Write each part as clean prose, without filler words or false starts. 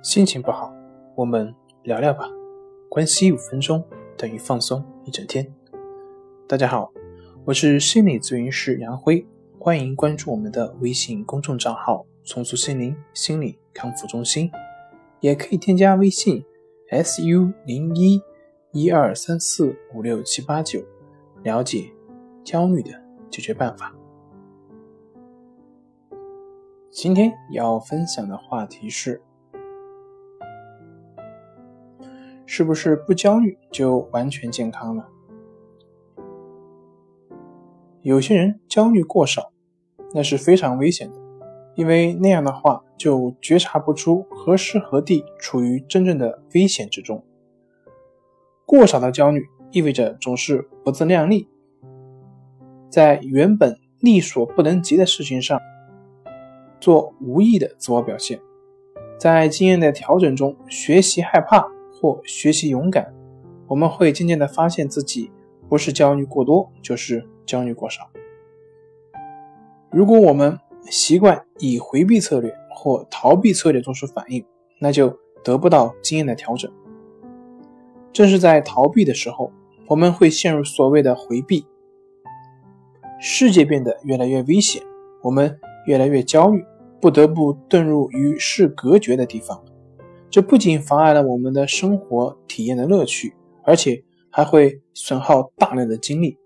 心情不好，我们聊聊吧，关系5分钟等于放松一整天。大家好，我是心理咨询师杨辉，欢迎关注我们的微信公众账号重塑心灵心理康复中心，也可以添加微信 SU01-1234-56789 了解焦虑的解决办法。今天要分享的话题是，是不是不焦虑就完全健康了？有些人焦虑过少，那是非常危险的，因为那样的话就觉察不出何时何地处于真正的危险之中。过少的焦虑意味着总是不自量力，在原本力所不能及的事情上做无意的自我表现，在经验的调整中学习害怕或学习勇敢，我们会渐渐地发现自己不是焦虑过多，就是焦虑过少。如果我们习惯以回避策略或逃避策略做出反应，那就得不到经验的调整。正是在逃避的时候，我们会陷入所谓的回避。世界变得越来越危险，我们越来越焦虑，不得不遁入与世隔绝的地方。这不仅妨碍了我们的生活体验的乐趣，而且还会损耗大量的精力。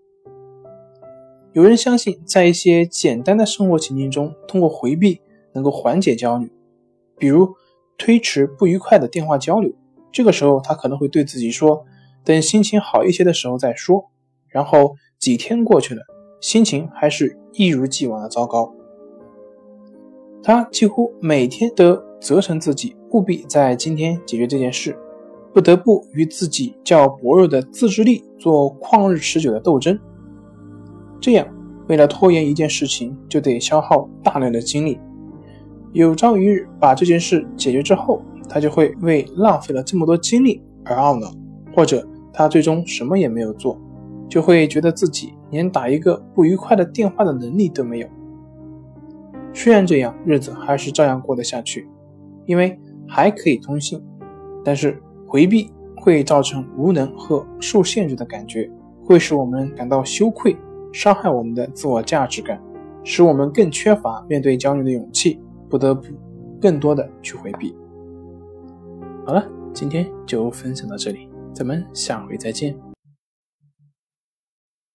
有人相信在一些简单的生活情境中通过回避能够缓解焦虑，比如推迟不愉快的电话交流，这个时候他可能会对自己说，等心情好一些的时候再说，然后几天过去了，心情还是一如既往的糟糕。他几乎每天都责成自己务必在今天解决这件事，不得不与自己较薄弱的自制力做旷日持久的斗争。这样为了拖延一件事情就得消耗大量的精力，有朝一日把这件事解决之后，他就会为浪费了这么多精力而懊恼，或者他最终什么也没有做，就会觉得自己连打一个不愉快的电话的能力都没有。虽然这样，日子还是照样过得下去，因为还可以通信，但是回避会造成无能和受限制的感觉，会使我们感到羞愧，伤害我们的自我价值感，使我们更缺乏面对焦虑的勇气，不得不更多的去回避。好了，今天就分享到这里，咱们下回再见。